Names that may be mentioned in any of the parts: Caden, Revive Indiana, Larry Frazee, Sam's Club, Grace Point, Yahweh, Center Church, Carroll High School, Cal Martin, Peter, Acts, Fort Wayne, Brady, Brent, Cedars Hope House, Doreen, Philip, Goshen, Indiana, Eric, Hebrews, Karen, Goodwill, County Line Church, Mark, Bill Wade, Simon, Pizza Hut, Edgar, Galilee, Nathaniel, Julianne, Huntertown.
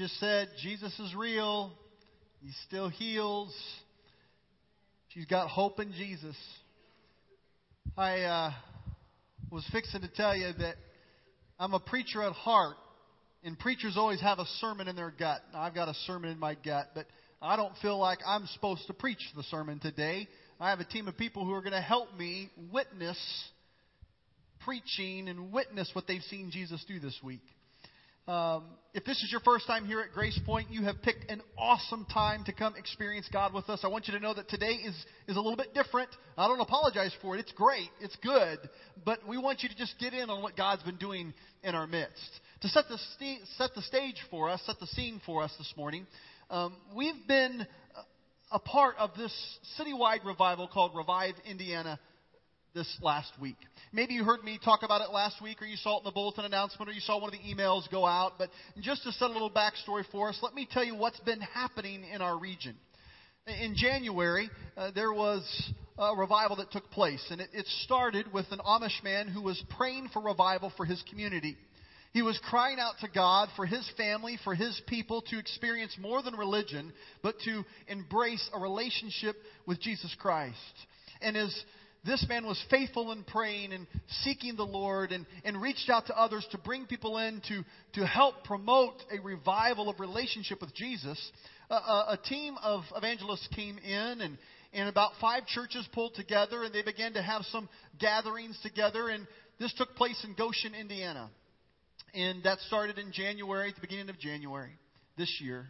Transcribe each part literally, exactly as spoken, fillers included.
just said, Jesus is real. He still heals. She's got hope in Jesus. I uh, was fixing to tell you that I'm a preacher at heart, and preachers always have a sermon in their gut. Now, I've got a sermon in my gut, but I don't feel like I'm supposed to preach the sermon today. I have a team of people who are going to help me witness preaching and witness what they've seen Jesus do this week. Um, if this is your first time here at Grace Point, you have picked an awesome time to come experience God with us. I want you to know that today is, is a little bit different. I don't apologize for it. It's great. It's good. But we want you to just get in on what God's been doing in our midst. To set the, st- set the stage for us, set the scene for us this morning, um, we've been a part of this citywide revival called Revive Indiana this last week. Maybe you heard me talk about it last week, or you saw it in the bulletin announcement, or you saw one of the emails go out. But just to set a little backstory for us, let me tell you what's been happening in our region. In January, uh, there was a revival that took place, and it, it started with an Amish man who was praying for revival for his community. He was crying out to God for his family, for his people to experience more than religion, but to embrace a relationship with Jesus Christ. And as this man was faithful in praying and seeking the Lord and, and reached out to others to bring people in to, to help promote a revival of relationship with Jesus. A, a, a team of evangelists came in and, and about five churches pulled together, and they began to have some gatherings together. And this took place in Goshen, Indiana. And that started in January, at the beginning of January this year.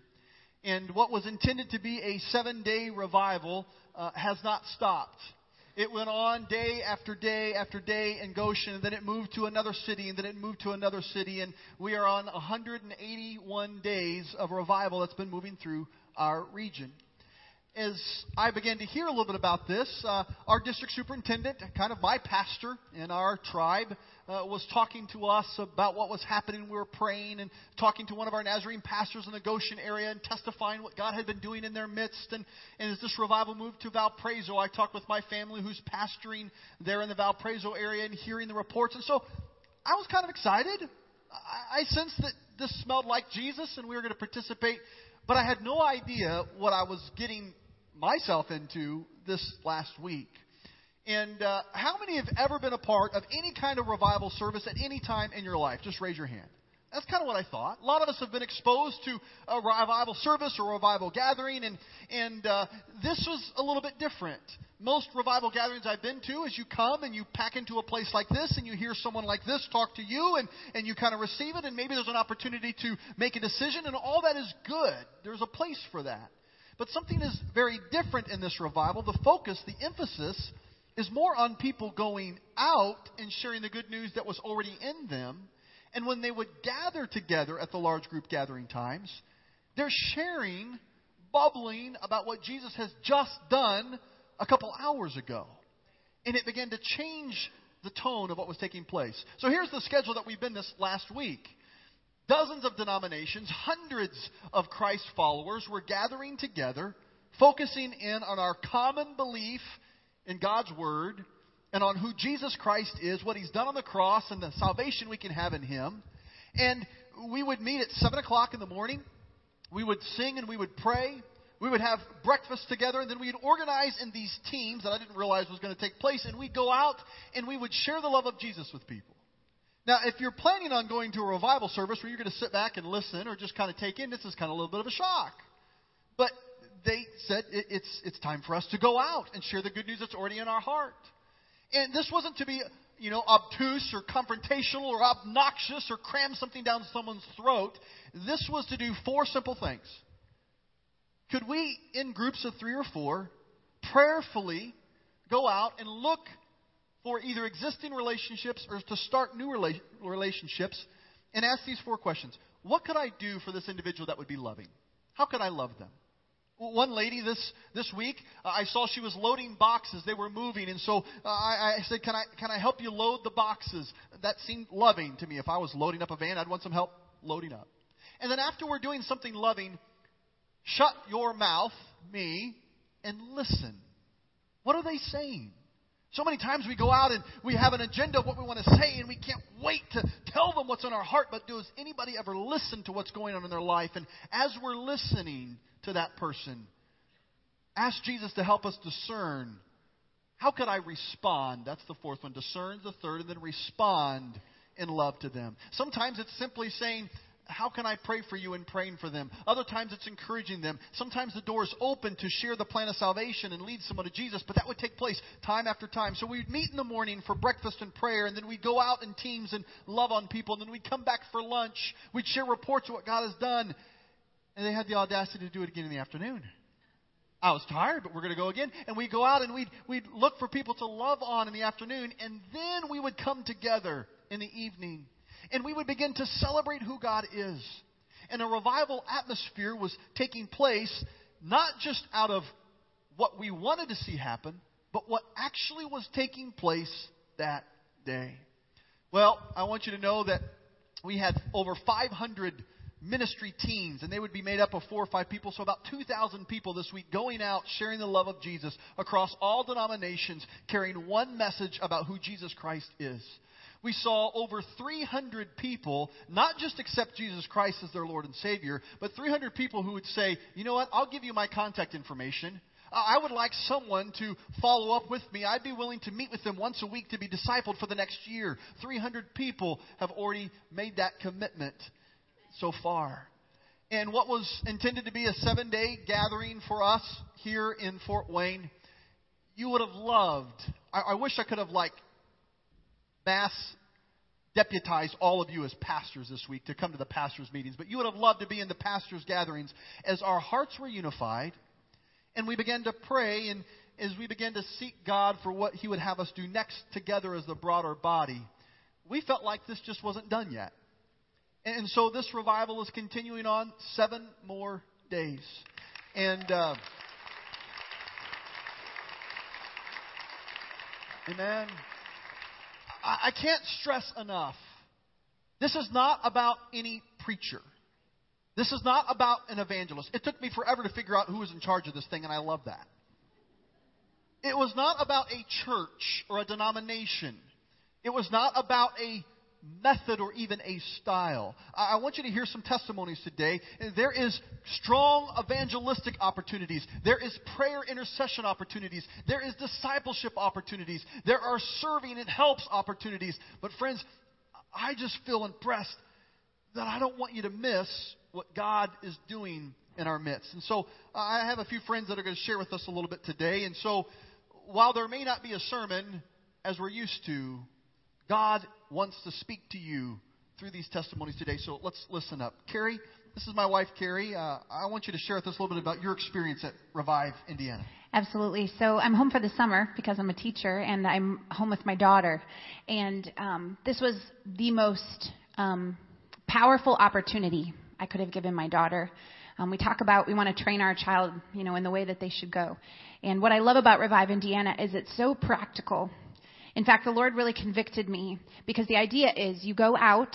And what was intended to be a seven-day revival uh, has not stopped. It went on day after day after day in Goshen, and then it moved to another city, and then it moved to another city, and we are on one hundred eighty-one days of revival that's been moving through our region. As I began to hear a little bit about this, uh, our district superintendent, kind of my pastor in our tribe, uh, was talking to us about what was happening. We were praying and talking to one of our Nazarene pastors in the Goshen area and testifying what God had been doing in their midst. And, and as this revival moved to Valparaiso, I talked with my family who's pastoring there in the Valparaiso area and hearing the reports. And so I was kind of excited. I, I sensed that this smelled like Jesus and we were going to participate. But I had no idea what I was getting myself into this last week. And uh, how many have ever been a part of any kind of revival service at any time in your life? Just raise your hand. That's kind of what I thought. A lot of us have been exposed to a revival service or revival gathering, and and uh, this was a little bit different. Most revival gatherings I've been to is you come and you pack into a place like this and you hear someone like this talk to you, and, and you kind of receive it, and maybe there's an opportunity to make a decision, and all that is good. There's a place for that. But something is very different in this revival. The focus, the emphasis is more on people going out and sharing the good news that was already in them. And when they would gather together at the large group gathering times, they're sharing, bubbling about what Jesus has just done a couple hours ago. And it began to change the tone of what was taking place. So here's the schedule that we've been this last week. Dozens of denominations, hundreds of Christ followers were gathering together, focusing in on our common belief in God's Word, and on who Jesus Christ is, what He's done on the cross, and the salvation we can have in Him. And we would meet at seven o'clock in the morning. We would sing and we would pray. We would have breakfast together, and then we would organize in these teams that I didn't realize was going to take place. And we'd go out and we would share the love of Jesus with people. Now, if you're planning on going to a revival service where you're going to sit back and listen or just kind of take in, this is kind of a little bit of a shock. But they said it, it's, it's time for us to go out and share the good news that's already in our heart. And this wasn't to be, you know, obtuse or confrontational or obnoxious or cram something down someone's throat. This was to do four simple things. Could we, in groups of three or four, prayerfully go out and look for either existing relationships or to start new rela- relationships and ask these four questions? What could I do for this individual that would be loving? How could I love them? One lady this, this week, uh, I saw she was loading boxes. They were moving. And so uh, I, I said, can I can I help you load the boxes? That seemed loving to me. If I was loading up a van, I'd want some help loading up. And then after we're doing something loving, shut your mouth, me, and listen. What are they saying? So many times we go out and we have an agenda of what we want to say, and we can't wait to tell them what's on our heart. But does anybody ever listen to what's going on in their life? And as we're listening to that person, ask Jesus to help us discern. How could I respond? That's the fourth one. Discern the third, and then respond in love to them. Sometimes it's simply saying, how can I pray for you, and praying for them? Other times it's encouraging them. Sometimes the door is open to share the plan of salvation and lead someone to Jesus, but that would take place time after time. So we'd meet in the morning for breakfast and prayer, and then we'd go out in teams and love on people, and then we'd come back for lunch. We'd share reports of what God has done, and they had the audacity to do it again in the afternoon. I was tired, but we're going to go again. And we'd go out and we'd, we'd look for people to love on in the afternoon, and then we would come together in the evening. And we would begin to celebrate who God is. And a revival atmosphere was taking place, not just out of what we wanted to see happen, but what actually was taking place that day. Well, I want you to know that we had over five hundred ministry teams, and they would be made up of four or five people, so about two thousand people this week going out, sharing the love of Jesus across all denominations, carrying one message about who Jesus Christ is. We saw over three hundred people not just accept Jesus Christ as their Lord and Savior, but three hundred people who would say, you know what, I'll give you my contact information. I would like someone to follow up with me. I'd be willing to meet with them once a week to be discipled for the next year. three hundred people have already made that commitment so far. And what was intended to be a seven-day gathering for us here in Fort Wayne, you would have loved. I, I wish I could have, like, mass deputize all of you as pastors this week to come to the pastors' meetings. But you would have loved to be in the pastors' gatherings as our hearts were unified and we began to pray and as we began to seek God for what He would have us do next together as the broader body. We felt like this just wasn't done yet. And so this revival is continuing on seven more days. And, uh, amen. I can't stress enough, this is not about any preacher. This is not about an evangelist. It took me forever to figure out who was in charge of this thing, and I love that. It was not about a church or a denomination. It was not about a method or even a style. I want you to hear some testimonies today. There is strong evangelistic opportunities. There is prayer intercession opportunities. There is discipleship opportunities. There are serving and helps opportunities. But friends, I just feel impressed that I don't want you to miss what God is doing in our midst. And so I have a few friends that are going to share with us a little bit today. And so while there may not be a sermon as we're used to, God wants to speak to you through these testimonies today. So let's listen up. Carrie, this is my wife, Carrie. Uh, I want you to share with us a little bit about your experience at Revive Indiana. Absolutely. So I'm home for the summer because I'm a teacher, and I'm home with my daughter. And um, this was the most um, powerful opportunity I could have given my daughter. Um, we talk about we want to train our child, you know, in the way that they should go. And what I love about Revive Indiana is it's so practical. In fact, the Lord really convicted me because the idea is you go out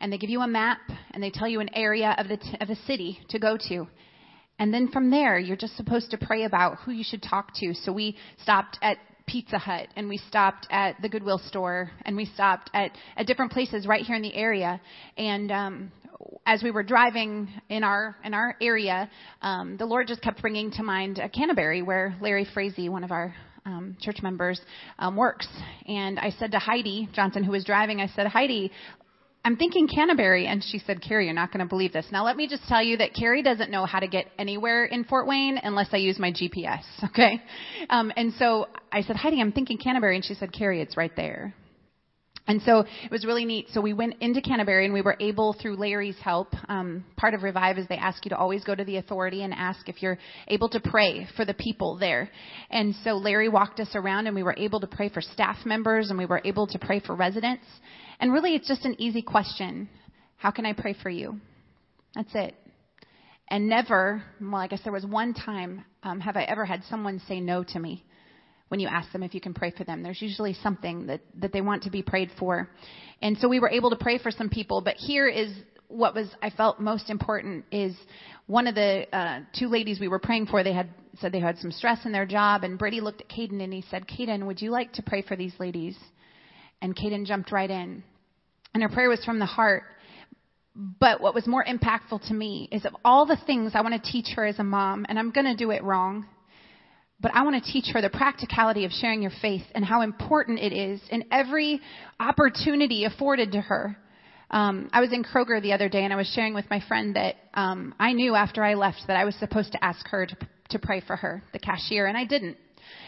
and they give you a map and they tell you an area of the t- of the city to go to. And then from there, you're just supposed to pray about who you should talk to. So we stopped at Pizza Hut and we stopped at the Goodwill store and we stopped at, at different places right here in the area. And um, as we were driving in our in our area, um, the Lord just kept bringing to mind uh, Canterbury, where Larry Frazee, one of our Um, church members, um, works. And I said to Heidi Johnson, who was driving, I said, Heidi, I'm thinking Canterbury. And she said, Carrie, you're not going to believe this. Now, let me just tell you that Carrie doesn't know how to get anywhere in Fort Wayne unless I use my G P S, okay? Um, and so I said, Heidi, I'm thinking Canterbury. And she said, Carrie, it's right there. And so it was really neat. So we went into Canterbury, and we were able, through Larry's help, um, part of Revive is they ask you to always go to the authority and ask if you're able to pray for the people there. And so Larry walked us around, and we were able to pray for staff members, and we were able to pray for residents. And really, it's just an easy question. How can I pray for you? That's it. And never, well, I guess there was one time, um, have I ever had someone say no to me. When you ask them if you can pray for them, there's usually something that, that they want to be prayed for. And so we were able to pray for some people. But here is what was, I felt most important is one of the uh, two ladies we were praying for, they had said they had some stress in their job, and Brady looked at Caden and he said, "Caden, would you like to pray for these ladies?" And Caden jumped right in. And her prayer was from the heart. But what was more impactful to me is of all the things I want to teach her as a mom, and I'm going to do it wrong, but I want to teach her the practicality of sharing your faith and how important it is in every opportunity afforded to her. Um, I was in Kroger the other day, and I was sharing with my friend that um, I knew after I left that I was supposed to ask her to, to pray for her, the cashier, and I didn't.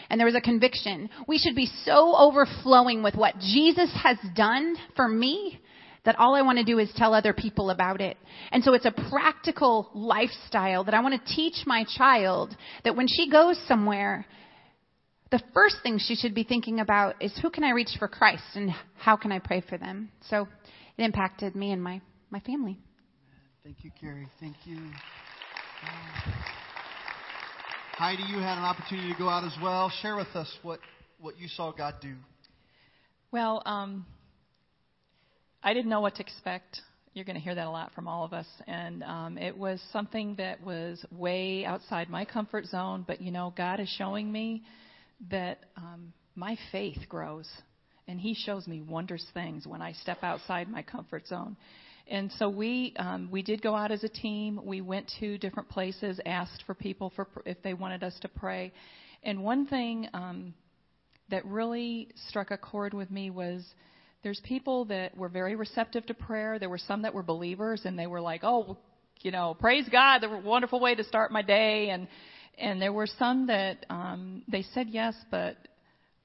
And there was a conviction. We should be so overflowing with what Jesus has done for me that all I want to do is tell other people about it. And so it's a practical lifestyle that I want to teach my child, that when she goes somewhere, the first thing she should be thinking about is, who can I reach for Christ and how can I pray for them? So it impacted me and my, my family. Thank you, Carrie. Thank you. Uh, Heidi, you had an opportunity to go out as well. Share with us what, what you saw God do. Well, um... I didn't know what to expect. You're going to hear that a lot from all of us. And um, it was something that was way outside my comfort zone. But, you know, God is showing me that um, my faith grows. And he shows me wondrous things when I step outside my comfort zone. And so we um, we did go out as a team. We went to different places, asked for people for if they wanted us to pray. And one thing um, that really struck a chord with me was, there's people that were very receptive to prayer. There were some that were believers, and they were like, oh, you know, praise God, that was a wonderful way to start my day. And and there were some that um, they said yes, but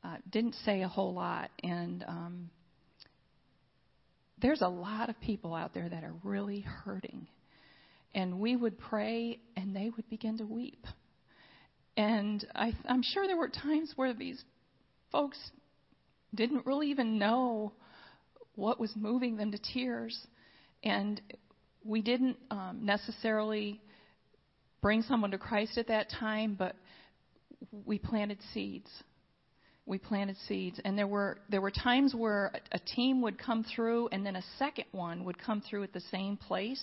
uh, didn't say a whole lot. And um, there's a lot of people out there that are really hurting. And we would pray, and they would begin to weep. And I, I'm sure there were times where these folks didn't really even know what was moving them to tears. And we didn't um, necessarily bring someone to Christ at that time, but we planted seeds. We planted seeds. And there were there were times where a, a team would come through, and then a second one would come through at the same place.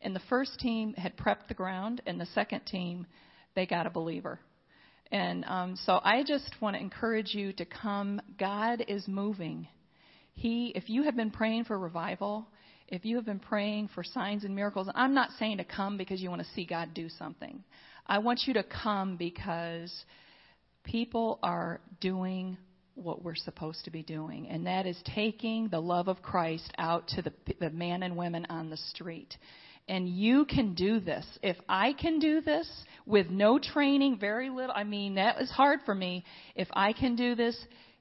And the first team had prepped the ground, and the second team, they got a believer. And um, so I just want to encourage you to come. God is moving. He, if you have been praying for revival, if you have been praying for signs and miracles, I'm not saying to come because you want to see God do something. I want you to come because people are doing what we're supposed to be doing, and that is taking the love of Christ out to the, the men and women on the street. And you can do this. If I can do this with no training, very little, I mean, that was hard for me. If I can do this,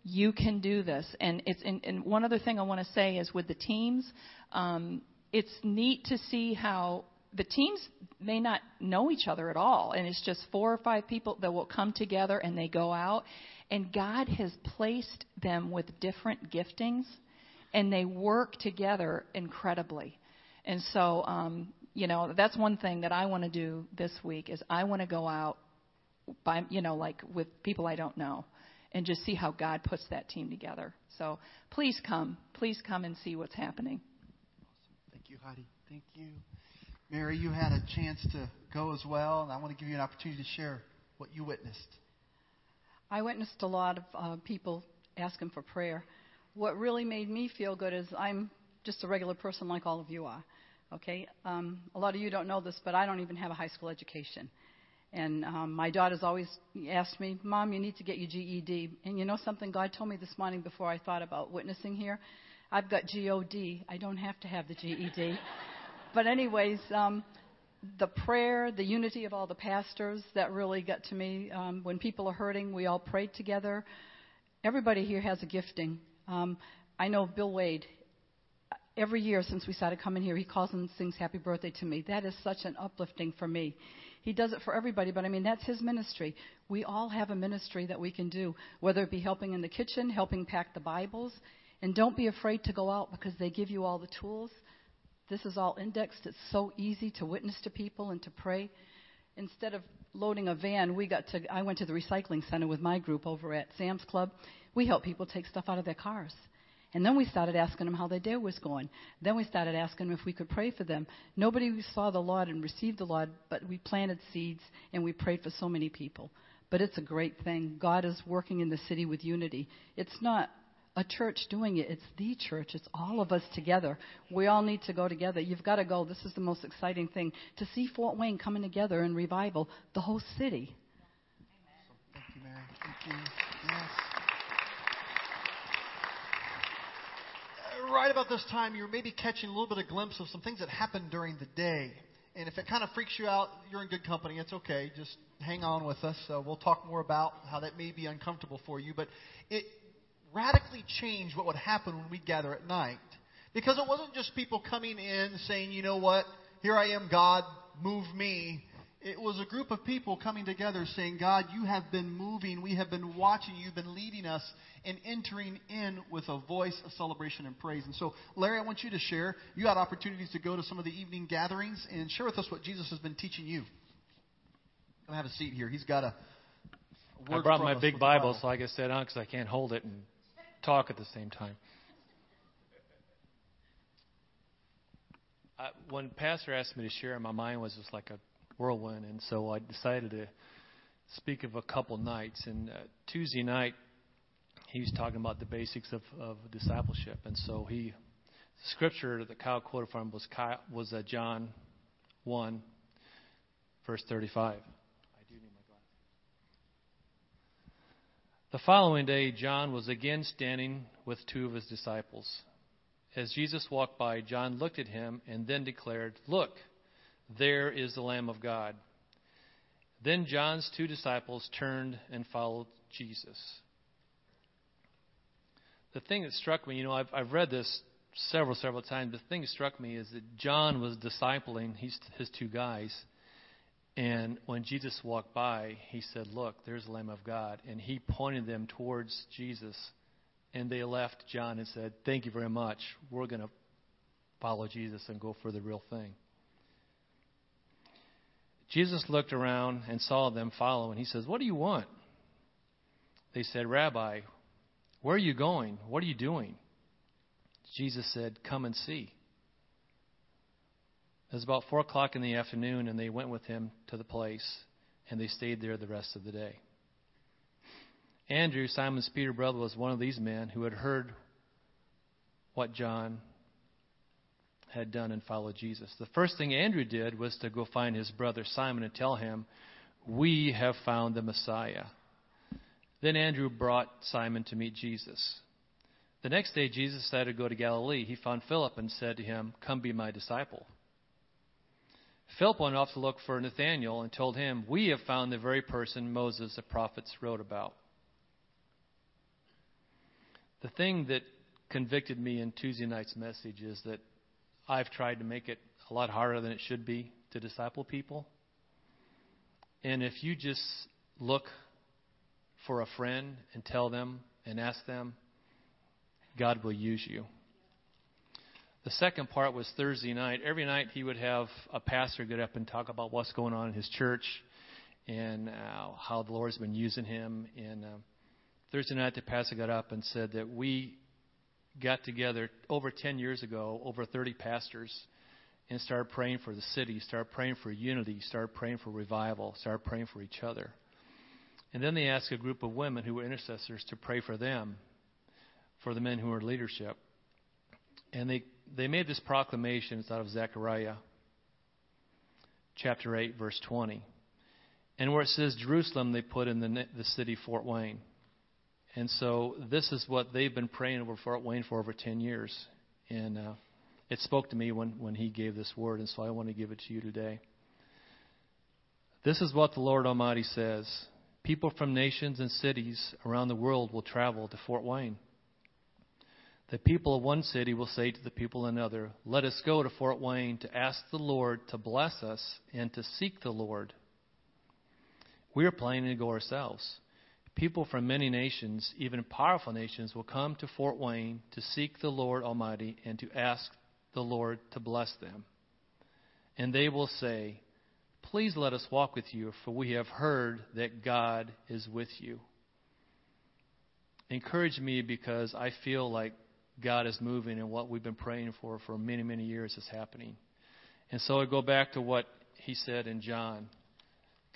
you can do this. And it's and, and one other thing I want to say is with the teams, um, it's neat to see how the teams may not know each other at all. And it's just four or five people that will come together and they go out. And God has placed them with different giftings, and they work together incredibly. And so, um, you know, that's one thing that I want to do this week is I want to go out by, you know, like with people I don't know and just see how God puts that team together. So please come. Please come and see what's happening. Awesome. Thank you, Heidi. Thank you. Mary, you had a chance to go as well, and I want to give you an opportunity to share what you witnessed. I witnessed a lot of uh, people asking for prayer. What really made me feel good is I'm just a regular person like all of you are, okay? Um, a lot of you don't know this, but I don't even have a high school education. And um, my daughter's always asked me, Mom, you need to get your G E D. And you know something God told me this morning before I thought about witnessing here? I've got G O D. I don't have to have the G E D. But anyways, um, the prayer, the unity of all the pastors, that really got to me. Um, when people are hurting, we all prayed together. Everybody here has a gifting. Um, I know Bill Wade. Every year since we started coming here, he calls and sings happy birthday to me. That is such an uplifting for me. He does it for everybody, but, I mean, that's his ministry. We all have a ministry that we can do, whether it be helping in the kitchen, helping pack the Bibles. And don't be afraid to go out because they give you all the tools. This is all indexed. It's so easy to witness to people and to pray. Instead of loading a van, we got to. I went to the recycling center with my group over at Sam's Club. We help people take stuff out of their cars. And then we started asking them how their day was going. Then we started asking them if we could pray for them. Nobody saw the Lord and received the Lord, but we planted seeds and we prayed for so many people. But it's a great thing. God is working in the city with unity. It's not a church doing it. It's the church. It's all of us together. We all need to go together. You've got to go. This is the most exciting thing, to see Fort Wayne coming together in revival, the whole city. Amen. Thank you, Mary. Thank you. Yes. Right about this time, you're maybe catching a little bit of glimpse of some things that happen during the day. And if it kind of freaks you out, you're in good company. It's okay. Just hang on with us. Uh, we'll talk more about how that may be uncomfortable for you. But it radically changed what would happen when we'd gather at night. Because it wasn't just people coming in saying, you know what, here I am, God, move me. It was a group of people coming together saying, God, you have been moving. We have been watching. You've been leading us and entering in with a voice of celebration and praise. And so, Larry, I want you to share. You had opportunities to go to some of the evening gatherings and share with us what Jesus has been teaching you. Come have a seat here. He's got a word. I brought my big Bible, Bible so I can sit down because I can't hold it and talk at the same time. I, when Pastor asked me to share, my mind was just like a whirlwind, and so I decided to speak of a couple nights. And uh, Tuesday night, he was talking about the basics of, of discipleship, and so he, the scripture that Kyle quoted from was Kyle, was uh, John one, verse thirty-five. I do need my glasses. The following day, John was again standing with two of his disciples. As Jesus walked by, John looked at him and then declared, "Look, there is the Lamb of God." Then John's two disciples turned and followed Jesus. The thing that struck me, you know, I've, I've read this several, several times. The thing that struck me is that John was discipling his, his two guys. And when Jesus walked by, he said, "Look, there's the Lamb of God." And he pointed them towards Jesus. And they left John and said, "Thank you very much. We're going to follow Jesus and go for the real thing." Jesus looked around and saw them follow, and he says, "What do you want?" They said, "Rabbi, where are you going? What are you doing?" Jesus said, "Come and see." It was about four o'clock in the afternoon, and they went with him to the place, and they stayed there the rest of the day. Andrew, Simon's Peter's brother, was one of these men who had heard what John had done and followed Jesus. The first thing Andrew did was to go find his brother Simon and tell him, "We have found the Messiah." Then Andrew brought Simon to meet Jesus. The next day, Jesus decided to go to Galilee. He found Philip and said to him, "Come be my disciple." Philip went off to look for Nathaniel and told him, "We have found the very person Moses, the prophets, wrote about." The thing that convicted me in Tuesday night's message is that I've tried to make it a lot harder than it should be to disciple people. And if you just look for a friend and tell them and ask them, God will use you. The second part was Thursday night. Every night he would have a pastor get up and talk about what's going on in his church and uh, how the Lord's been using him. And uh, Thursday night the pastor got up and said that we got together over ten years ago, over thirty pastors, and started praying for the city, started praying for unity, started praying for revival, started praying for each other. And then they asked a group of women who were intercessors to pray for them, for the men who were in leadership. And they, they made this proclamation. It's out of Zechariah chapter eight, verse twenty. And where it says Jerusalem, they put in the, the city Fort Wayne. And so this is what they've been praying over Fort Wayne for over ten years. And uh, it spoke to me when, when he gave this word, and so I want to give it to you today. This is what the Lord Almighty says. People from nations and cities around the world will travel to Fort Wayne. The people of one city will say to the people of another, "Let us go to Fort Wayne to ask the Lord to bless us and to seek the Lord." We are planning to go ourselves. People from many nations, even powerful nations, will come to Fort Wayne to seek the Lord Almighty and to ask the Lord to bless them. And they will say, "Please let us walk with you, for we have heard that God is with you." Encourage me, because I feel like God is moving, and what we've been praying for for many, many years is happening. And so I go back to what he said in John.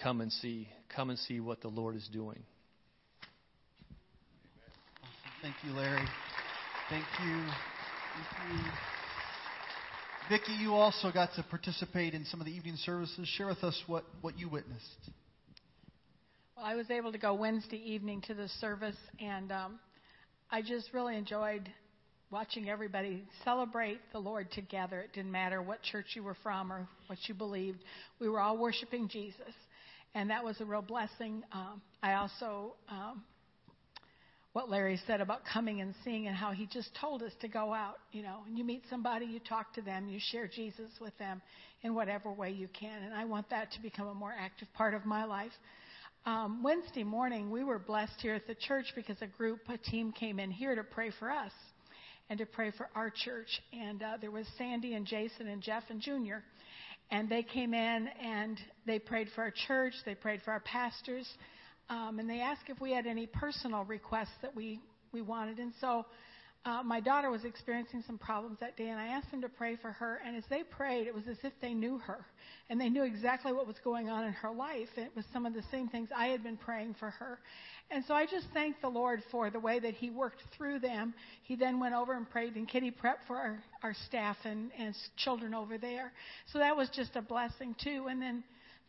Come and see. Come and see what the Lord is doing. Thank you, Larry. Thank you. Thank you. Vicki, you also got to participate in some of the evening services. Share with us what, what you witnessed. Well, I was able to go Wednesday evening to the service, and um, I just really enjoyed watching everybody celebrate the Lord together. It didn't matter what church you were from or what you believed. We were all worshiping Jesus, and that was a real blessing. Um, I also... Um, what Larry said about coming and seeing, and how he just told us to go out, you know, and you meet somebody, you talk to them, you share Jesus with them in whatever way you can. And I want that to become a more active part of my life. Um, Wednesday morning, we were blessed here at the church because a group, a team came in here to pray for us and to pray for our church. And uh, there was Sandy and Jason and Jeff and Junior. And they came in and they prayed for our church. They prayed for our pastors. Um, and they asked if we had any personal requests that we, we wanted. And so uh, my daughter was experiencing some problems that day, and I asked them to pray for her. And as they prayed, it was as if they knew her, and they knew exactly what was going on in her life. It was some of the same things I had been praying for her. And so I just thanked the Lord for the way that he worked through them. He then went over and prayed in Kitty Prep for our, our staff and, and children over there. So that was just a blessing, too. And then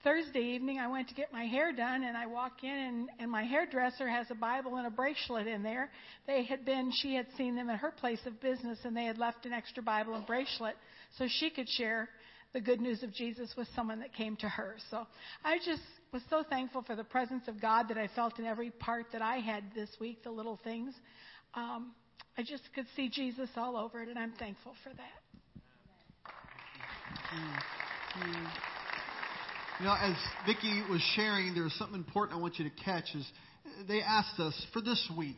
Thursday evening, I went to get my hair done, and I walk in, and, and my hairdresser has a Bible and a bracelet in there. They had been, she had seen them at her place of business, and they had left an extra Bible and bracelet so she could share the good news of Jesus with someone that came to her. So I just was so thankful for the presence of God that I felt in every part that I had this week, the little things. Um, I just could see Jesus all over it, and I'm thankful for that. Thank you. Thank you. You know, as Vicki was sharing, there was something important I want you to catch. Is they asked us for this week.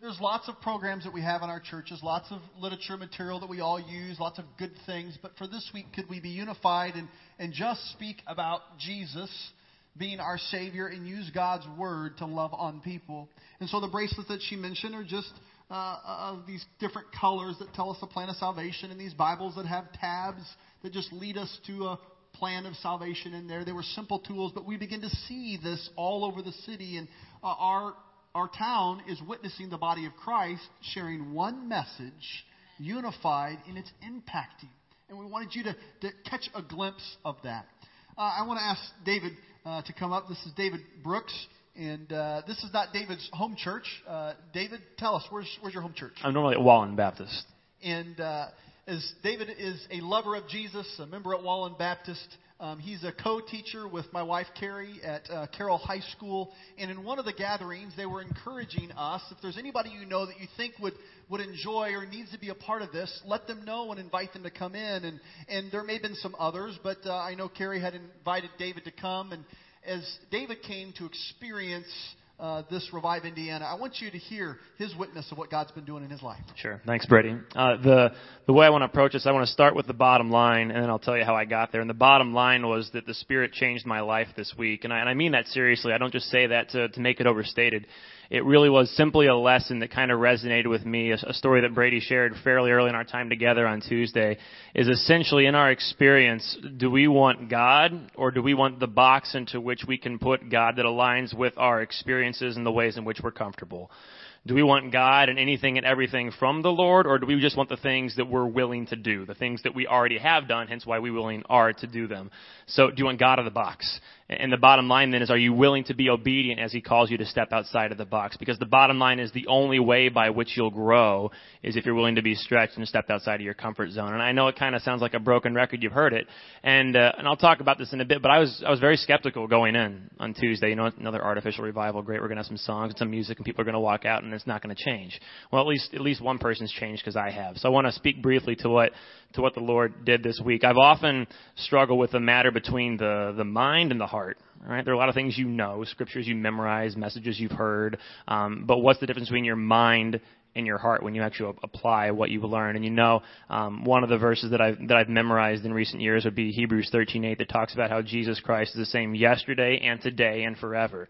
There's lots of programs that we have in our churches, lots of literature material that we all use, lots of good things. But for this week, could we be unified and, and just speak about Jesus being our Savior and use God's Word to love on people? And so the bracelets that she mentioned are just uh, of these different colors that tell us the plan of salvation, and these Bibles that have tabs that just lead us to a plan of salvation in there. They were simple tools, but we begin to see this all over the city, and uh, our our town is witnessing the body of Christ sharing one message, unified, and it's impacting. And we wanted you to, to catch a glimpse of that. Uh, I want to ask David uh, to come up. This is David Brooks, and uh, this is not David's home church. Uh, David, tell us, where's where's your home church? I'm normally at Wallen Baptist. And uh As David is a lover of Jesus, a member at Wallen Baptist. Um, he's a co-teacher with my wife, Carrie, at uh, Carroll High School. And in one of the gatherings, they were encouraging us, if there's anybody you know that you think would, would enjoy or needs to be a part of this, let them know and invite them to come in. And, and there may have been some others, but uh, I know Carrie had invited David to come. And as David came to experience Uh, this Revive Indiana, I want you to hear his witness of what God's been doing in his life. Sure. Thanks, Brady. Uh, the the way I want to approach this, I want to start with the bottom line, and then I'll tell you how I got there. And the bottom line was that the Spirit changed my life this week. And I, and I mean that seriously. I don't just say that to, to make it overstated. It really was simply a lesson that kind of resonated with me. A, a story that Brady shared fairly early in our time together on Tuesday is essentially, in our experience, do we want God, or do we want the box into which we can put God that aligns with our experience and the ways in which we're comfortable? Do we want God and anything and everything from the Lord, or do we just want the things that we're willing to do, the things that we already have done, hence why we willing are to do them? So do you want God out of the box? And the bottom line then is, are you willing to be obedient as he calls you to step outside of the box? Because the bottom line is, the only way by which you'll grow is if you're willing to be stretched and step outside of your comfort zone. And I know it kind of sounds like a broken record. You've heard it. And uh, and I'll talk about this in a bit, but I was I was very skeptical going in on Tuesday. You know, another artificial revival. Great, we're going to have some songs and some music, and people are going to walk out, and it's not going to change. Well, at least at least one person's changed, because I have. So I want to speak briefly to what to what the Lord did this week. I've often struggled with the matter between the, the mind and the heart. Heart, right? There are a lot of things you know, scriptures you memorize, messages you've heard, um, but what's the difference between your mind and your heart when you actually apply what you've learned? And you know, um, one of the verses that I've, that I've memorized in recent years would be Hebrews thirteen eight, that talks about how Jesus Christ is the same yesterday and today and forever,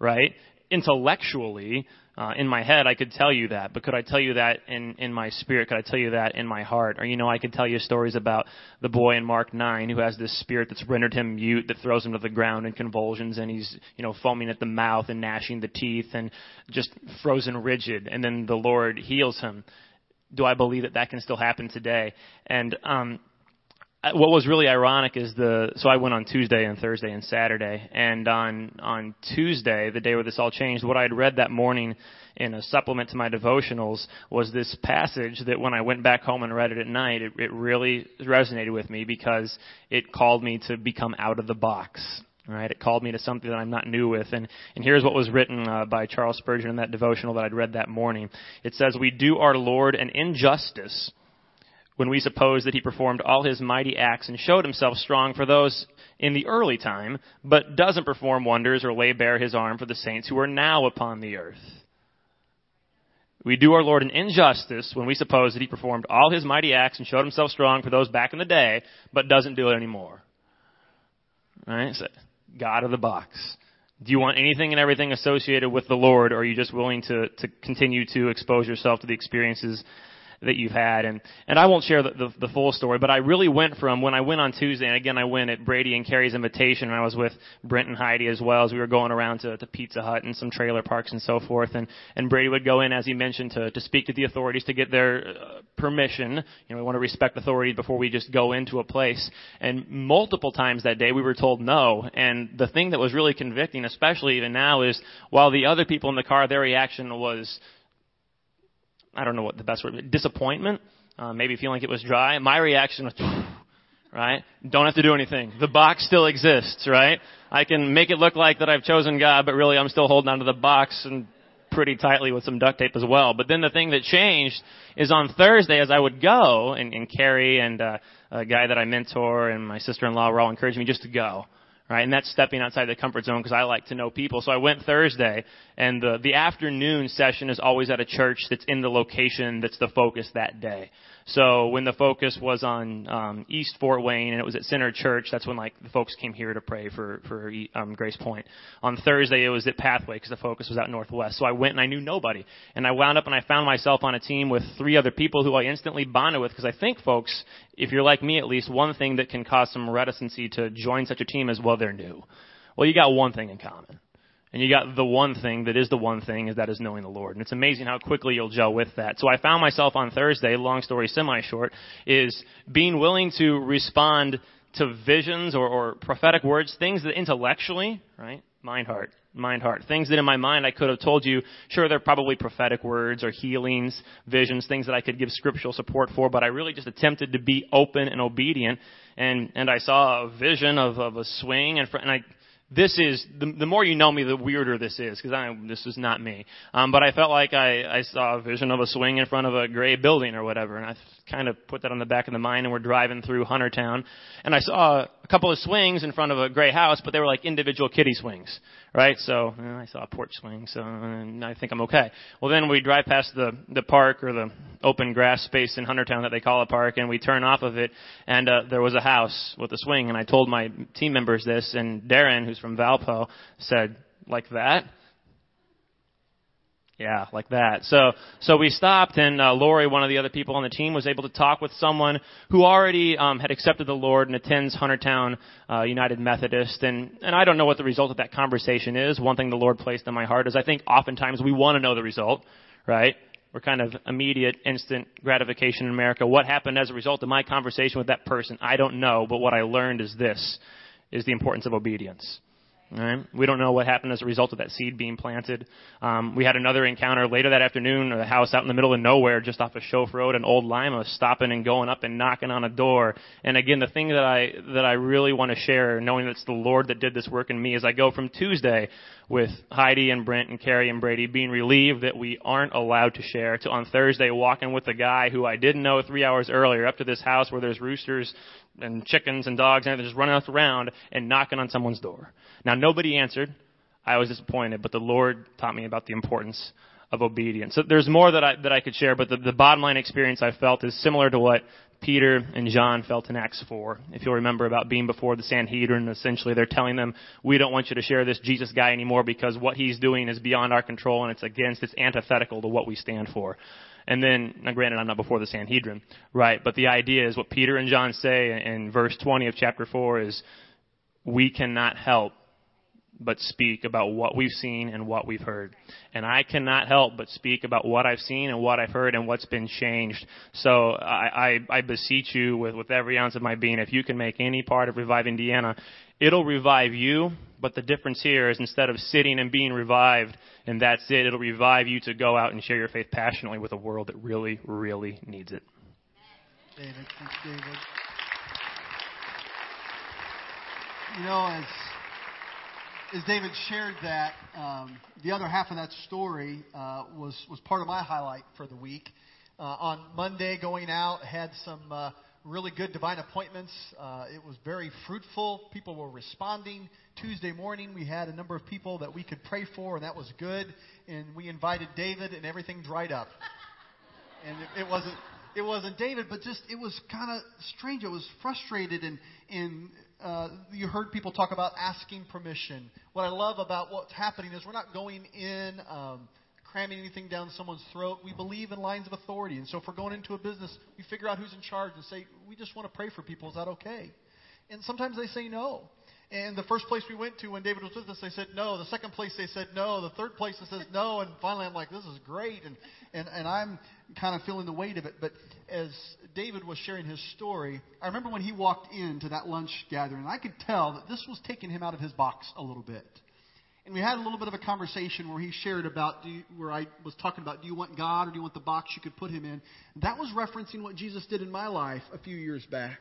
right? intellectually, uh, in my head, I could tell you that, but could I tell you that in, in my spirit? Could I tell you that in my heart? Or, you know, I could tell you stories about the boy in Mark nine who has this spirit that's rendered him mute, that throws him to the ground in convulsions, and he's, you know, foaming at the mouth and gnashing the teeth and just frozen rigid, and then the Lord heals him. Do I believe that that can still happen today? And um, what was really ironic is the, so I went on Tuesday and Thursday and Saturday, and on on Tuesday, the day where this all changed, what I had read that morning in a supplement to my devotionals was this passage that when I went back home and read it at night, it, it really resonated with me because it called me to become out of the box. Right, it called me to something that I'm not new with. And, and here's what was written uh, by Charles Spurgeon in that devotional that I'd read that morning. It says, "We do our Lord an injustice when we suppose that he performed all his mighty acts and showed himself strong for those in the early time, but doesn't perform wonders or lay bare his arm for the saints who are now upon the earth. We do our Lord an injustice when we suppose that he performed all his mighty acts and showed himself strong for those back in the day, but doesn't do it anymore." Right? So, God of the box. Do you want anything and everything associated with the Lord, or are you just willing to, to continue to expose yourself to the experiences that you've had? And, and I won't share the, the, the full story, but I really went from when I went on Tuesday, and again, I went at Brady and Carrie's invitation, and I was with Brent and Heidi as well as we were going around to, to Pizza Hut and some trailer parks and so forth. And, and Brady would go in, as he mentioned, to, to speak to the authorities to get their uh, permission. You know, we want to respect authority before we just go into a place. And multiple times that day, we were told no. And the thing that was really convicting, especially even now, is while the other people in the car, their reaction was, I don't know what the best word, disappointment, uh, maybe feeling like it was dry. My reaction was, right? Don't have to do anything. The box still exists, right? I can make it look like that I've chosen God, but really I'm still holding onto the box and pretty tightly with some duct tape as well. But then the thing that changed is on Thursday as I would go, and, and Carrie and uh, a guy that I mentor and my sister-in-law were all encouraging me just to go. Right, and that's stepping outside the comfort zone because I like to know people. So I went Thursday, and the, the afternoon session is always at a church that's in the location that's the focus that day. So when the focus was on um, East Fort Wayne and it was at Center Church, that's when like the folks came here to pray for for um, Grace Point. On Thursday it was at Pathway because the focus was out northwest. So I went and I knew nobody, and I wound up and I found myself on a team with three other people who I instantly bonded with because I think, folks, if you're like me at least, one thing that can cause some reticency to join such a team is, well, they're new. Well, you got one thing in common. And you got the one thing that is the one thing, is that is knowing the Lord. And it's amazing how quickly you'll gel with that. So I found myself on Thursday, long story semi-short, is being willing to respond to visions or, or prophetic words, things that intellectually, right, mind, heart, mind, heart, things that in my mind I could have told you, sure, they're probably prophetic words or healings, visions, things that I could give scriptural support for, but I really just attempted to be open and obedient. And, and I saw a vision of, of a swing in front, and I... This is, the, the more you know me, the weirder this is, because I this is not me. Um, but I felt like I, I saw a vision of a swing in front of a gray building or whatever, and I kind of put that on the back of the mind, and we're driving through Huntertown, and I saw a couple of swings in front of a gray house, but they were like individual kiddie swings, right? So you know, I saw a porch swing, so I think I'm okay. Well, then we drive past the, the park or the open grass space in Huntertown that they call a park, and we turn off of it, and uh, there was a house with a swing, and I told my team members this, and Darren, who's from Valpo, said, "Like that?" Yeah, like that. So so we stopped, and uh, Lori, one of the other people on the team, was able to talk with someone who already um, had accepted the Lord and attends Huntertown uh, United Methodist. And, and I don't know what the result of that conversation is. One thing the Lord placed in my heart is I think oftentimes we want to know the result, right? We're kind of immediate, instant gratification in America. What happened as a result of my conversation with that person? I don't know, but what I learned is this, is the importance of obedience. All right. We don't know what happened as a result of that seed being planted. Um, we had another encounter later that afternoon, a house out in the middle of nowhere, just off of Shoaf Road, and Old Lima, stopping and going up and knocking on a door. And again, the thing that I that I really want to share, knowing that it's the Lord that did this work in me, is I go from Tuesday with Heidi and Brent and Carrie and Brady being relieved that we aren't allowed to share, to on Thursday walking with a guy who I didn't know three hours earlier up to this house where there's roosters and chickens and dogs and everything just running off around and knocking on someone's door. Now, nobody answered. I was disappointed, but the Lord taught me about the importance of obedience. So there's more that I that I could share, but the, the bottom line experience I felt is similar to what Peter and John felt in Acts four, if you'll remember, about being before the Sanhedrin. Essentially, they're telling them, we don't want you to share this Jesus guy anymore because what he's doing is beyond our control and it's against, it's antithetical to what we stand for. And then, now granted, I'm not before the Sanhedrin, right? But the idea is what Peter and John say in verse twenty of chapter four is, we cannot help but speak about what we've seen and what we've heard. And I cannot help but speak about what I've seen and what I've heard and what's been changed. So I, I, I beseech you with, with every ounce of my being, if you can make any part of Revive Indiana, it'll revive you. But the difference here is instead of sitting and being revived and that's it, it'll revive you to go out and share your faith passionately with a world that really, really needs it. David, thanks, David. You know, as... As David shared that, um, the other half of that story uh, was, was part of my highlight for the week. Uh, on Monday, going out, had some uh, really good divine appointments. Uh, it was very fruitful. People were responding. Tuesday morning, we had a number of people that we could pray for, and that was good. And we invited David, and everything dried up. And it, it wasn't it wasn't David, but just it was kind of strange. It was frustrated and and. Uh, you heard people talk about asking permission. What I love about what's happening is we're not going in, um, cramming anything down someone's throat. We believe in lines of authority. And so if we're going into a business, we figure out who's in charge and say, we just want to pray for people. Is that okay? And sometimes they say no. And the first place we went to when David was with us, they said no. The second place, they said no. The third place, it says no. And finally, I'm like, this is great. And, and, and I'm kind of feeling the weight of it. But as David was sharing his story, I remember when he walked into that lunch gathering, I could tell that this was taking him out of his box a little bit. And we had a little bit of a conversation where he shared about, do you, where I was talking about, do you want God or do you want the box you could put him in? That was referencing what Jesus did in my life a few years back.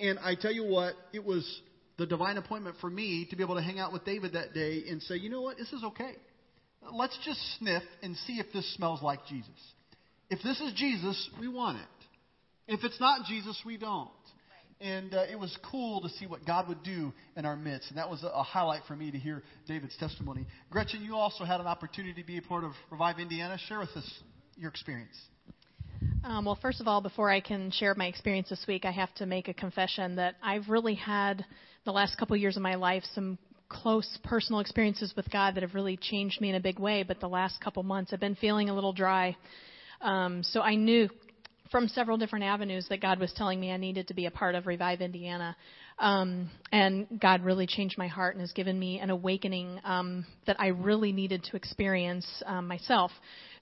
And I tell you what, it was the divine appointment for me to be able to hang out with David that day and say, you know what, this is okay. Let's just sniff and see if this smells like Jesus. If this is Jesus, we want it. If it's not Jesus, we don't. And uh, it was cool to see what God would do in our midst. And that was a, a highlight for me to hear David's testimony. Gretchen, you also had an opportunity to be a part of Revive Indiana. Share with us your experience. Um, well, first of all, before I can share my experience this week, I have to make a confession that I've really had the last couple years of my life some close personal experiences with God that have really changed me in a big way. But the last couple months, I've been feeling a little dry. Um, so I knew from several different avenues that God was telling me I needed to be a part of Revive Indiana. Um, and God really changed my heart and has given me an awakening um, that I really needed to experience um, myself.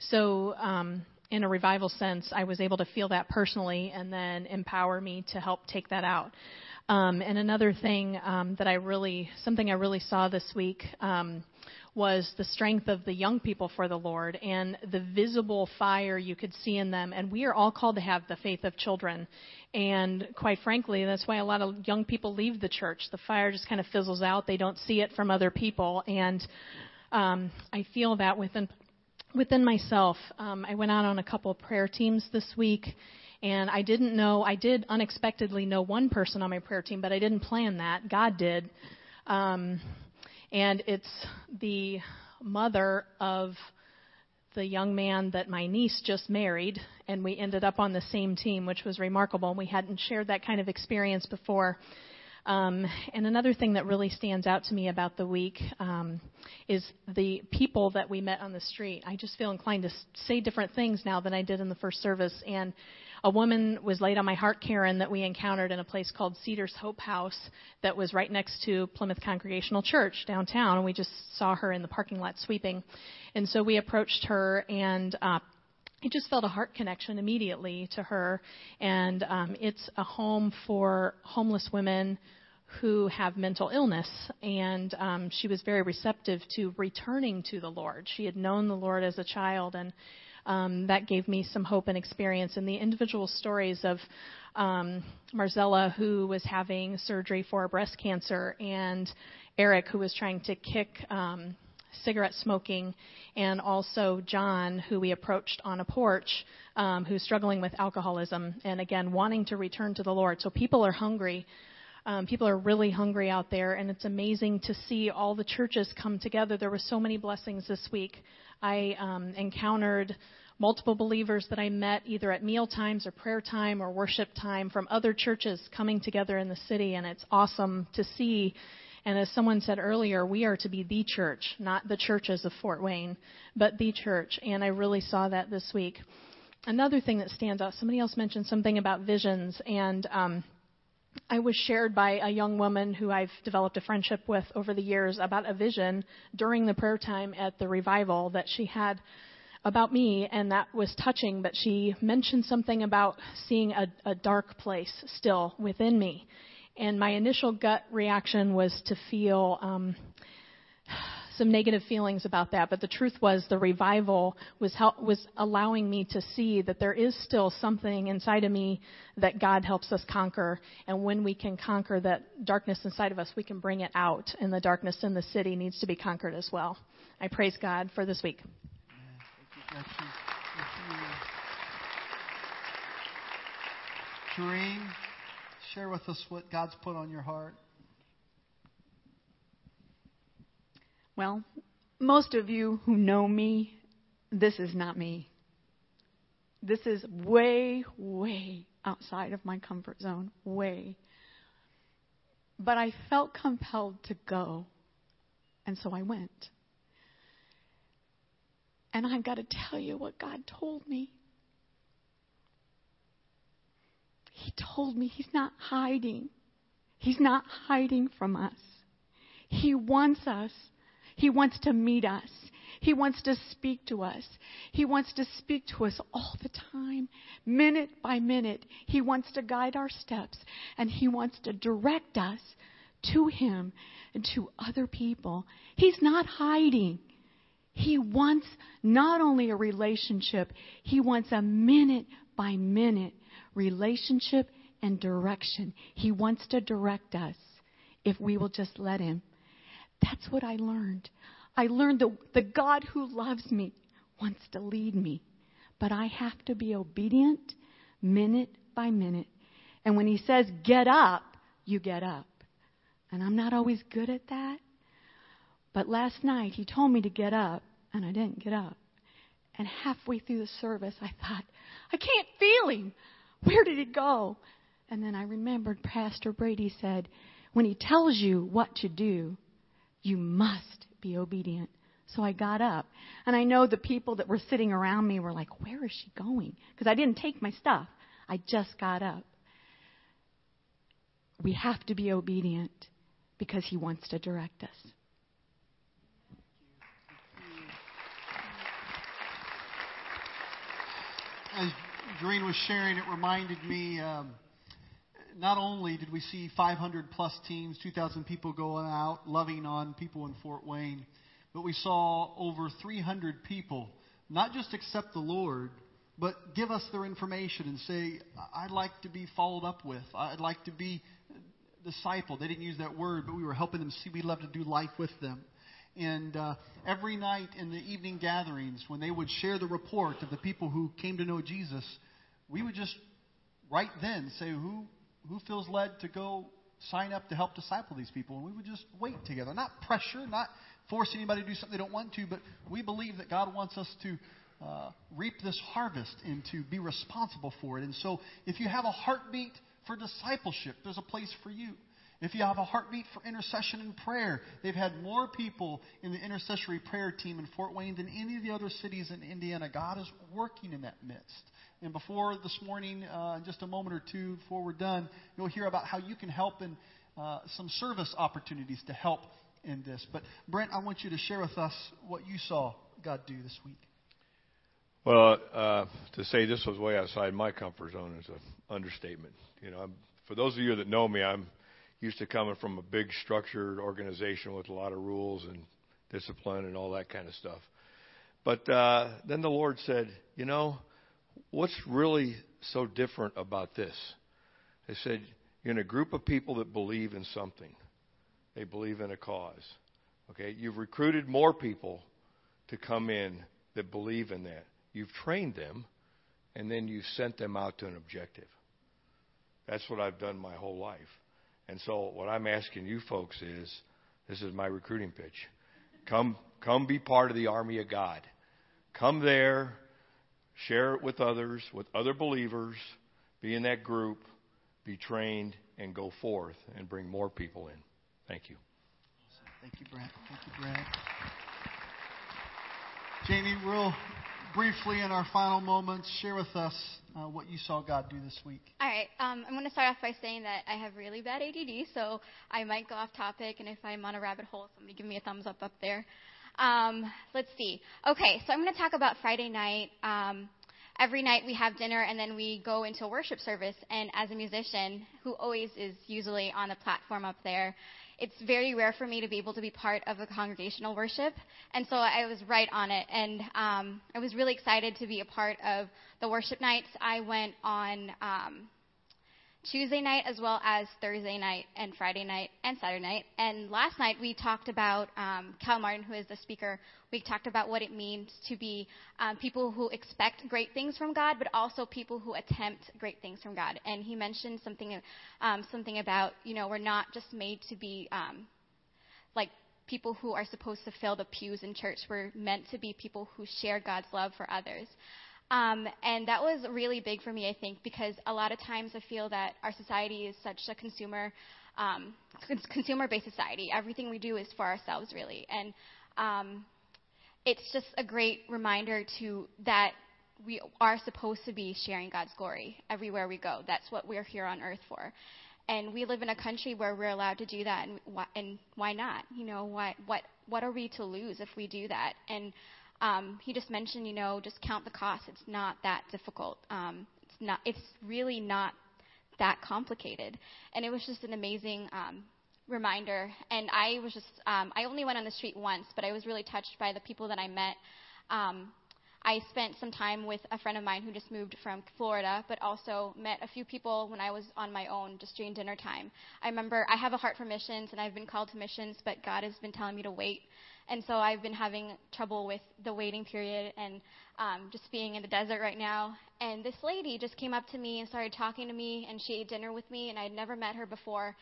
So um, in a revival sense, I was able to feel that personally and then empower me to help take that out. Um, and another thing um, that I really, something I really saw this week um, was the strength of the young people for the Lord and the visible fire you could see in them. And we are all called to have the faith of children. And quite frankly, that's why a lot of young people leave the church. The fire just kind of fizzles out. They don't see it from other people. And um, I feel that within within myself. Um, I went out on a couple of prayer teams this week. And I didn't know, I did unexpectedly know one person on my prayer team, but I didn't plan that. God did. Um, and it's the mother of the young man that my niece just married, and we ended up on the same team, which was remarkable. And we hadn't shared that kind of experience before. Um, and another thing that really stands out to me about the week um, is the people that we met on the street. I just feel inclined to say different things now than I did in the first service. And a woman was laid on my heart, Karen, that we encountered in a place called Cedars Hope House that was right next to Plymouth Congregational Church downtown. And we just saw her in the parking lot sweeping. And so we approached her, and uh, I just felt a heart connection immediately to her. And um, it's a home for homeless women who have mental illness. And um, she was very receptive to returning to the Lord. She had known the Lord as a child, and Um, that gave me some hope and experience. And the individual stories of um, Marzella, who was having surgery for breast cancer, and Eric, who was trying to kick um, cigarette smoking, and also John, who we approached on a porch, um, who's struggling with alcoholism and, again, wanting to return to the Lord. So people are hungry. Um, people are really hungry out there, and it's amazing to see all the churches come together. There were so many blessings this week. I um, encountered multiple believers that I met either at meal times or prayer time or worship time from other churches coming together in the city, and it's awesome to see. And as someone said earlier, we are to be the church, not the churches of Fort Wayne, but the church. And I really saw that this week. Another thing that stands out, somebody else mentioned something about visions, and um, I was shared by a young woman who I've developed a friendship with over the years about a vision during the prayer time at the revival that she had about me, and that was touching, but she mentioned something about seeing a, a dark place still within me. And my initial gut reaction was to feel um, some negative feelings about that. But the truth was the revival was help, was allowing me to see that there is still something inside of me that God helps us conquer. And when we can conquer that darkness inside of us, we can bring it out. And the darkness in the city needs to be conquered as well. I praise God for this week. Thank you. Thank you. Thank you. Share with us what God's put on your heart. Well, most of you who know me, this is not me. This is way, way outside of my comfort zone, way. But I felt compelled to go, and so I went. And I've got to tell you what God told me. He told me he's not hiding. He's not hiding from us. He wants us. He wants to meet us. He wants to speak to us. He wants to speak to us all the time, minute by minute. He wants to guide our steps, and he wants to direct us to him and to other people. He's not hiding. He wants not only a relationship, he wants a minute by minute relationship and direction. He wants to direct us if we will just let him. That's what I learned. I learned that the God who loves me wants to lead me, but I have to be obedient minute by minute. And when he says, get up, you get up. And I'm not always good at that. But last night he told me to get up, and I didn't get up. And halfway through the service, I thought, I can't feel him. Where did he go? And then I remembered Pastor Brady said, when he tells you what to do, you must be obedient. So I got up. And I know the people that were sitting around me were like, where is she going? Because I didn't take my stuff. I just got up. We have to be obedient because he wants to direct us. As Doreen was sharing, it reminded me, um, not only did we see five hundred plus teams, two thousand people going out, loving on people in Fort Wayne, but we saw over three hundred people not just accept the Lord, but give us their information and say, I'd like to be followed up with. I'd like to be discipled. They didn't use that word, but we were helping them see we'd love to do life with them. And uh, every night in the evening gatherings, when they would share the report of the people who came to know Jesus, we would just right then say, who who feels led to go sign up to help disciple these people? And we would just wait together. Not pressure, not force anybody to do something they don't want to, but we believe that God wants us to uh, reap this harvest and to be responsible for it. And so if you have a heartbeat for discipleship, there's a place for you. If you have a heartbeat for intercession and prayer, they've had more people in the intercessory prayer team in Fort Wayne than any of the other cities in Indiana. God is working in that midst. And before this morning, uh, in just a moment or two before we're done, you'll hear about how you can help in uh, some service opportunities to help in this. But Brent, I want you to share with us what you saw God do this week. Well, uh, to say this was way outside my comfort zone is an understatement. You know, I'm, for those of you that know me, I'm used to coming from a big structured organization with a lot of rules and discipline and all that kind of stuff. But uh, then the Lord said, you know, what's really so different about this? He said, you're in a group of people that believe in something. They believe in a cause. Okay, you've recruited more people to come in that believe in that. You've trained them, and then you've sent them out to an objective. That's what I've done my whole life. And so what I'm asking you folks is, this is my recruiting pitch. Come come be part of the army of God. Come there, Share it with others, with other believers. Be in that group. Be trained and go forth and bring more people in. Thank you. Thank you, Brent. Thank you, Brent. Jamie, real briefly in our final moments, share with us uh, what you saw God do this week. All right. Um, I'm going to start off by saying that I have really bad A D D, so I might go off topic. And if I'm on a rabbit hole, somebody give me a thumbs up up there. Um, let's see. Okay, so I'm going to talk about Friday night. Um, every night we have dinner, and then we go into a worship service. And as a musician, who always is usually on the platform up there, it's very rare for me to be able to be part of a congregational worship. And so I was right on it. And um, I was really excited to be a part of the worship nights. I went on um, Tuesday night as well as Thursday night and Friday night and Saturday night. And last night we talked about, um, Cal Martin, who is the speaker, we talked about what it means to be um, people who expect great things from God, but also people who attempt great things from God. And he mentioned something, um, something about, you know, we're not just made to be um, like people who are supposed to fill the pews in church. We're meant to be people who share God's love for others. Um, and that was really big for me, I think, because a lot of times I feel that our society is such a consumer, um, consumer-based society. Everything we do is for ourselves, really. And um, it's just a great reminder to that we are supposed to be sharing God's glory everywhere we go. That's what we're here on earth for. And we live in a country where we're allowed to do that, and why, and why not? You know, why, what, what are we to lose if we do that? And Um, he just mentioned, you know, just count the cost. It's not that difficult. Um, it's not. It's really not that complicated. And it was just an amazing um, reminder. And I was just, um, I only went on the street once, but I was really touched by the people that I met. Um, I spent some time with a friend of mine who just moved from Florida, but also met a few people when I was on my own, just during dinner time. I remember I have a heart for missions, and I've been called to missions, but God has been telling me to wait. And so I've been having trouble with the waiting period and um, just being in the desert right now. And this lady just came up to me and started talking to me, and she ate dinner with me, and I had never met her before.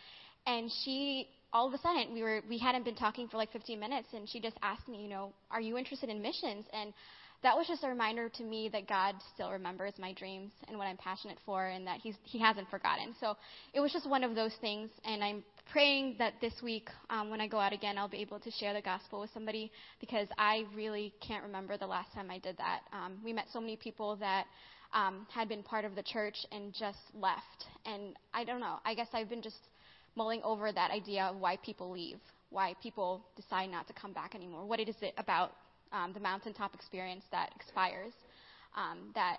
And she, all of a sudden, we were we hadn't been talking for like fifteen minutes, and she just asked me, you know, are you interested in missions? And that was just a reminder to me that God still remembers my dreams and what I'm passionate for, and that he's, he hasn't forgotten. So it was just one of those things, and I'm praying that this week um, when I go out again, I'll be able to share the gospel with somebody, because I really can't remember the last time I did that. Um, we met so many people that um, had been part of the church and just left, and I don't know. I guess I've been just mulling over that idea of why people leave, why people decide not to come back anymore. What is it about Um, the mountaintop experience that expires, um, that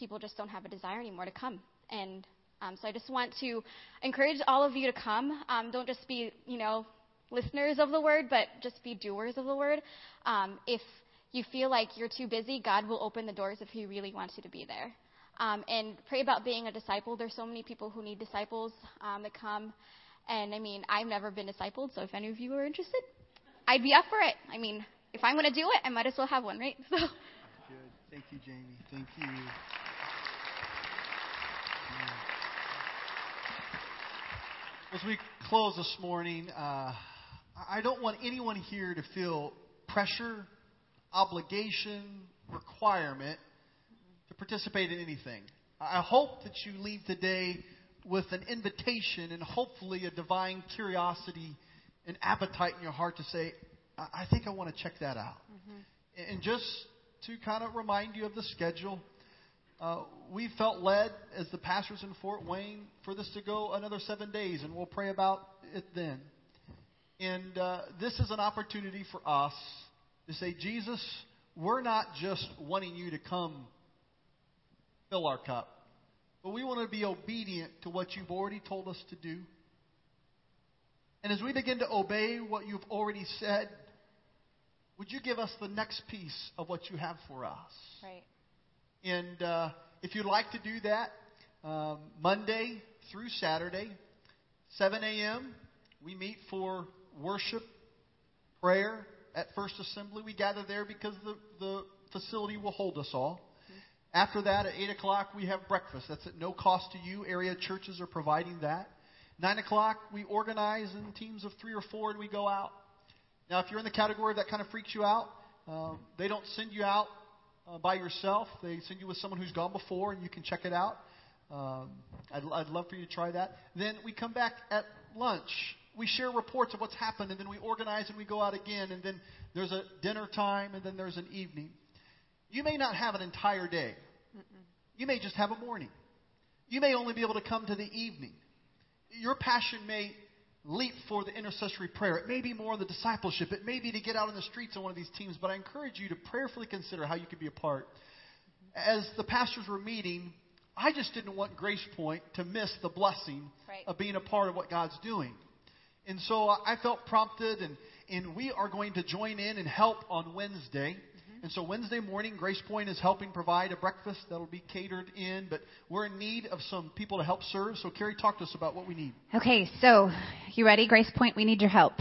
people just don't have a desire anymore to come. And um, so I just want to encourage all of you to come. Um, don't just be, you know, listeners of the word, but just be doers of the word. Um, if you feel like you're too busy, God will open the doors if he really wants you to be there. Um, and pray about being a disciple. There's so many people who need disciples um, that come. And, I mean, I've never been discipled, so if any of you are interested, I'd be up for it. I mean, if I'm going to do it, I might as well have one, right? So. Good. Thank you, Jamie. Thank you. Yeah. As we close this morning, uh, I don't want anyone here to feel pressure, obligation, requirement to participate in anything. I hope that you leave today with an invitation and hopefully a divine curiosity and appetite in your heart to say, I think I want to check that out. Mm-hmm. And just to kind of remind you of the schedule, uh, we felt led as the pastors in Fort Wayne for this to go another seven days, and we'll pray about it then. And uh, this is an opportunity for us to say, Jesus, we're not just wanting you to come fill our cup, but we want to be obedient to what you've already told us to do. And as we begin to obey what you've already said, would you give us the next piece of what you have for us? Right. And uh, if you'd like to do that, um, Monday through Saturday, seven a.m., we meet for worship, prayer at First Assembly. We gather there because the, the facility will hold us all. Mm-hmm. After that, at eight o'clock, we have breakfast. That's at no cost to you. Area churches are providing that. Nine o'clock, we organize in teams of three or four, and we go out. Now, if you're in the category that kind of freaks you out, um, they don't send you out uh, by yourself. They send you with someone who's gone before, and you can check it out. Um, I'd, I'd love for you to try that. Then we come back at lunch. We share reports of what's happened, and then we organize and we go out again, and then there's a dinner time, and then there's an evening. You may not have an entire day. Mm-mm. You may just have a morning. You may only be able to come to the evening. Your passion may leap for the intercessory prayer. It may be more the discipleship. It may be to get out on the streets on one of these teams, but I encourage you to prayerfully consider how you could be a part. As the pastors were meeting, I just didn't want Grace Point to miss the blessing right. of being a part of what God's doing. And so I felt prompted, and, and we are going to join in and help on Wednesday. Mm-hmm. And so Wednesday morning, Grace Point is helping provide a breakfast that will be catered in, but we're in need of some people to help serve. So Carrie, talk to us about what we need. Okay, so you ready, Grace Point? We need your help.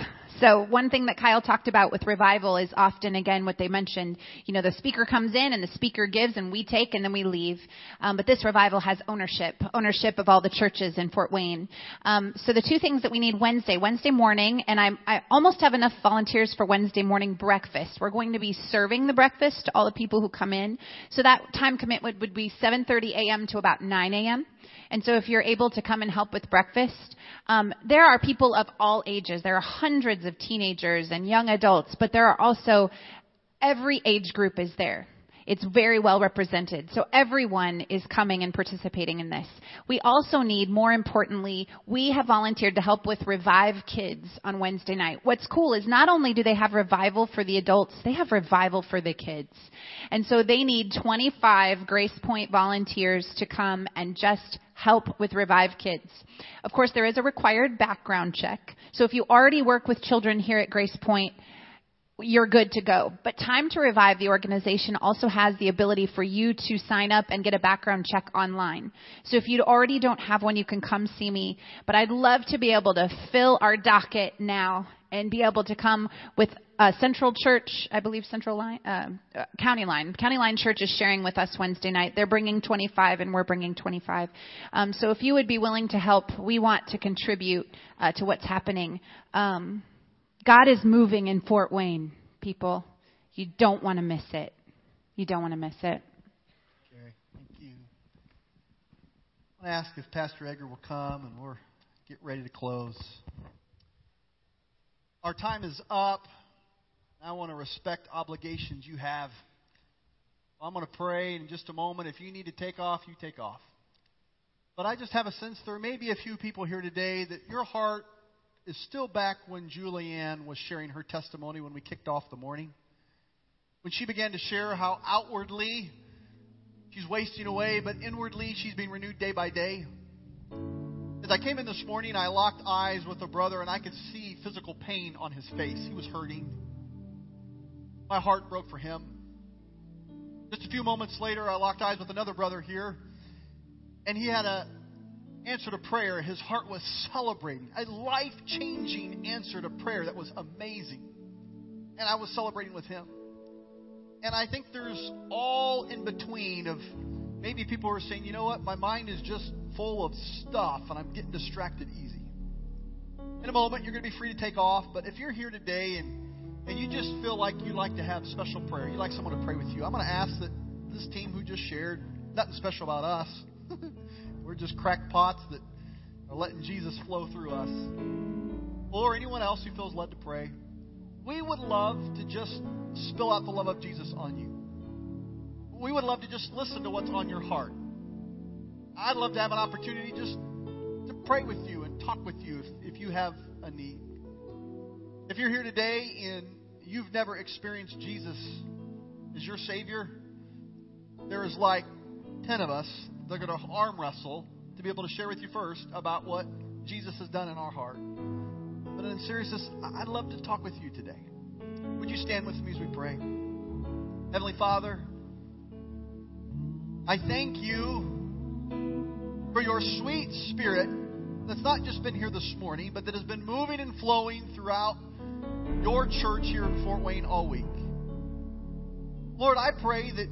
So one thing that Kyle talked about with revival is often, again, what they mentioned, you know, the speaker comes in and the speaker gives and we take and then we leave. Um, but this revival has ownership, ownership of all the churches in Fort Wayne. Um, so the two things that we need Wednesday, Wednesday morning, and I'm, I almost have enough volunteers for Wednesday morning breakfast. We're going to be serving the breakfast to all the people who come in. So that time commitment would be seven thirty a.m. to about nine a.m. And so if you're able to come and help with breakfast, um, there are people of all ages. There are hundreds of teenagers and young adults, but there are also every age group is there. It's very well represented. So everyone is coming and participating in this. We also need, more importantly, we have volunteered to help with Revive Kids on Wednesday night. What's cool is not only do they have revival for the adults, they have revival for the kids. And so they need twenty-five Grace Point volunteers to come and just help with Revive Kids. Of course, there is a required background check. So if you already work with children here at Grace Point, you're good to go. But Time to Revive, the organization, also has the ability for you to sign up and get a background check online. So if you already don't have one, you can come see me. But I'd love to be able to fill our docket now and be able to come with uh, Central Church, I believe Central Line, uh, County Line. County Line Church is sharing with us Wednesday night. They're bringing twenty-five and we're bringing twenty-five. Um, so if you would be willing to help, we want to contribute uh, to what's happening. Um God is moving in Fort Wayne, people. You don't want to miss it. You don't want to miss it. Okay, thank you. I ask if Pastor Edgar will come, and we'll get ready to close. Our time is up. I want to respect obligations you have. I'm going to pray in just a moment. If you need to take off, you take off. But I just have a sense there may be a few people here today that your heart is still back when Julianne was sharing her testimony when we kicked off the morning. When she began to share how outwardly she's wasting away, but inwardly she's being renewed day by day. As I came in this morning, I locked eyes with a brother and I could see physical pain on his face. He was hurting. My heart broke for him. Just a few moments later, I locked eyes with another brother here, and he had a answer to prayer. His heart was celebrating a life-changing answer to prayer that was amazing, and I was celebrating with him. And I think there's all in between of maybe people who are saying, you know what, my mind is just full of stuff and I'm getting distracted easy. In a moment you're going to be free to take off, but if you're here today and, and you just feel like you'd like to have special prayer, you'd like someone to pray with you, I'm going to ask that this team who just shared, nothing special about us. We're just crackpots that are letting Jesus flow through us. Or anyone else who feels led to pray. We would love to just spill out the love of Jesus on you. We would love to just listen to what's on your heart. I'd love to have an opportunity just to pray with you and talk with you if, if you have a need. If you're here today and you've never experienced Jesus as your Savior, there is like ten of us. They're going to arm wrestle to be able to share with you first about what Jesus has done in our heart. But in seriousness, I'd love to talk with you today. Would you stand with me as we pray? Heavenly Father, I thank you for your sweet spirit that's not just been here this morning, but that has been moving and flowing throughout your church here in Fort Wayne all week. Lord, I pray that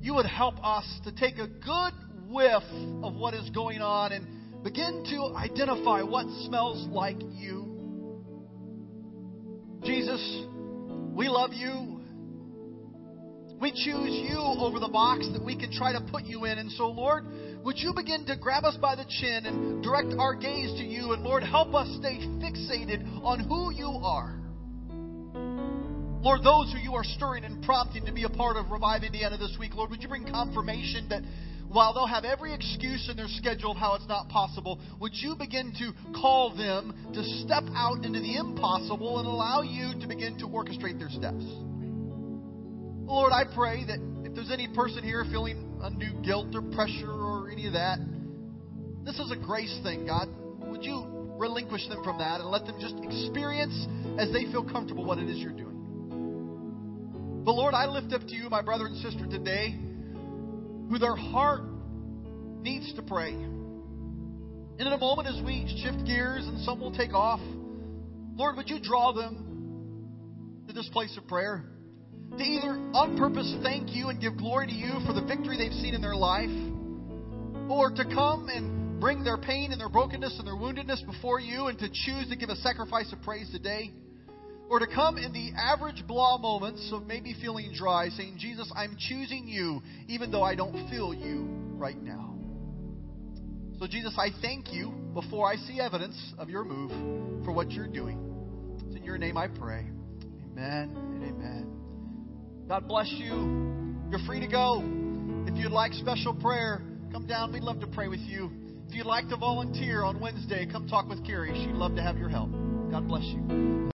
you would help us to take a good whiff of what is going on and begin to identify what smells like you. Jesus, we love you. We choose you over the box that we can try to put you in. And so, Lord, would you begin to grab us by the chin and direct our gaze to you? And, Lord, help us stay fixated on who you are. Lord, those who you are stirring and prompting to be a part of Revive Indiana this week, Lord, would you bring confirmation that while they'll have every excuse in their schedule of how it's not possible, would you begin to call them to step out into the impossible and allow you to begin to orchestrate their steps? Lord, I pray that if there's any person here feeling a new guilt or pressure or any of that, this is a grace thing, God. Would you relinquish them from that and let them just experience as they feel comfortable what it is you're doing? But Lord, I lift up to you my brother and sister today, who their heart needs to pray. And in a moment as we shift gears and some will take off, Lord, would you draw them to this place of prayer? To either on purpose thank you and give glory to you for the victory they've seen in their life, or to come and bring their pain and their brokenness and their woundedness before you and to choose to give a sacrifice of praise today, or to come in the average blah moments of maybe feeling dry, saying, Jesus, I'm choosing you even though I don't feel you right now. So, Jesus, I thank you before I see evidence of your move for what you're doing. It's in your name I pray. Amen and amen. God bless you. You're free to go. If you'd like special prayer, come down. We'd love to pray with you. If you'd like to volunteer on Wednesday, come talk with Carrie. She'd love to have your help. God bless you.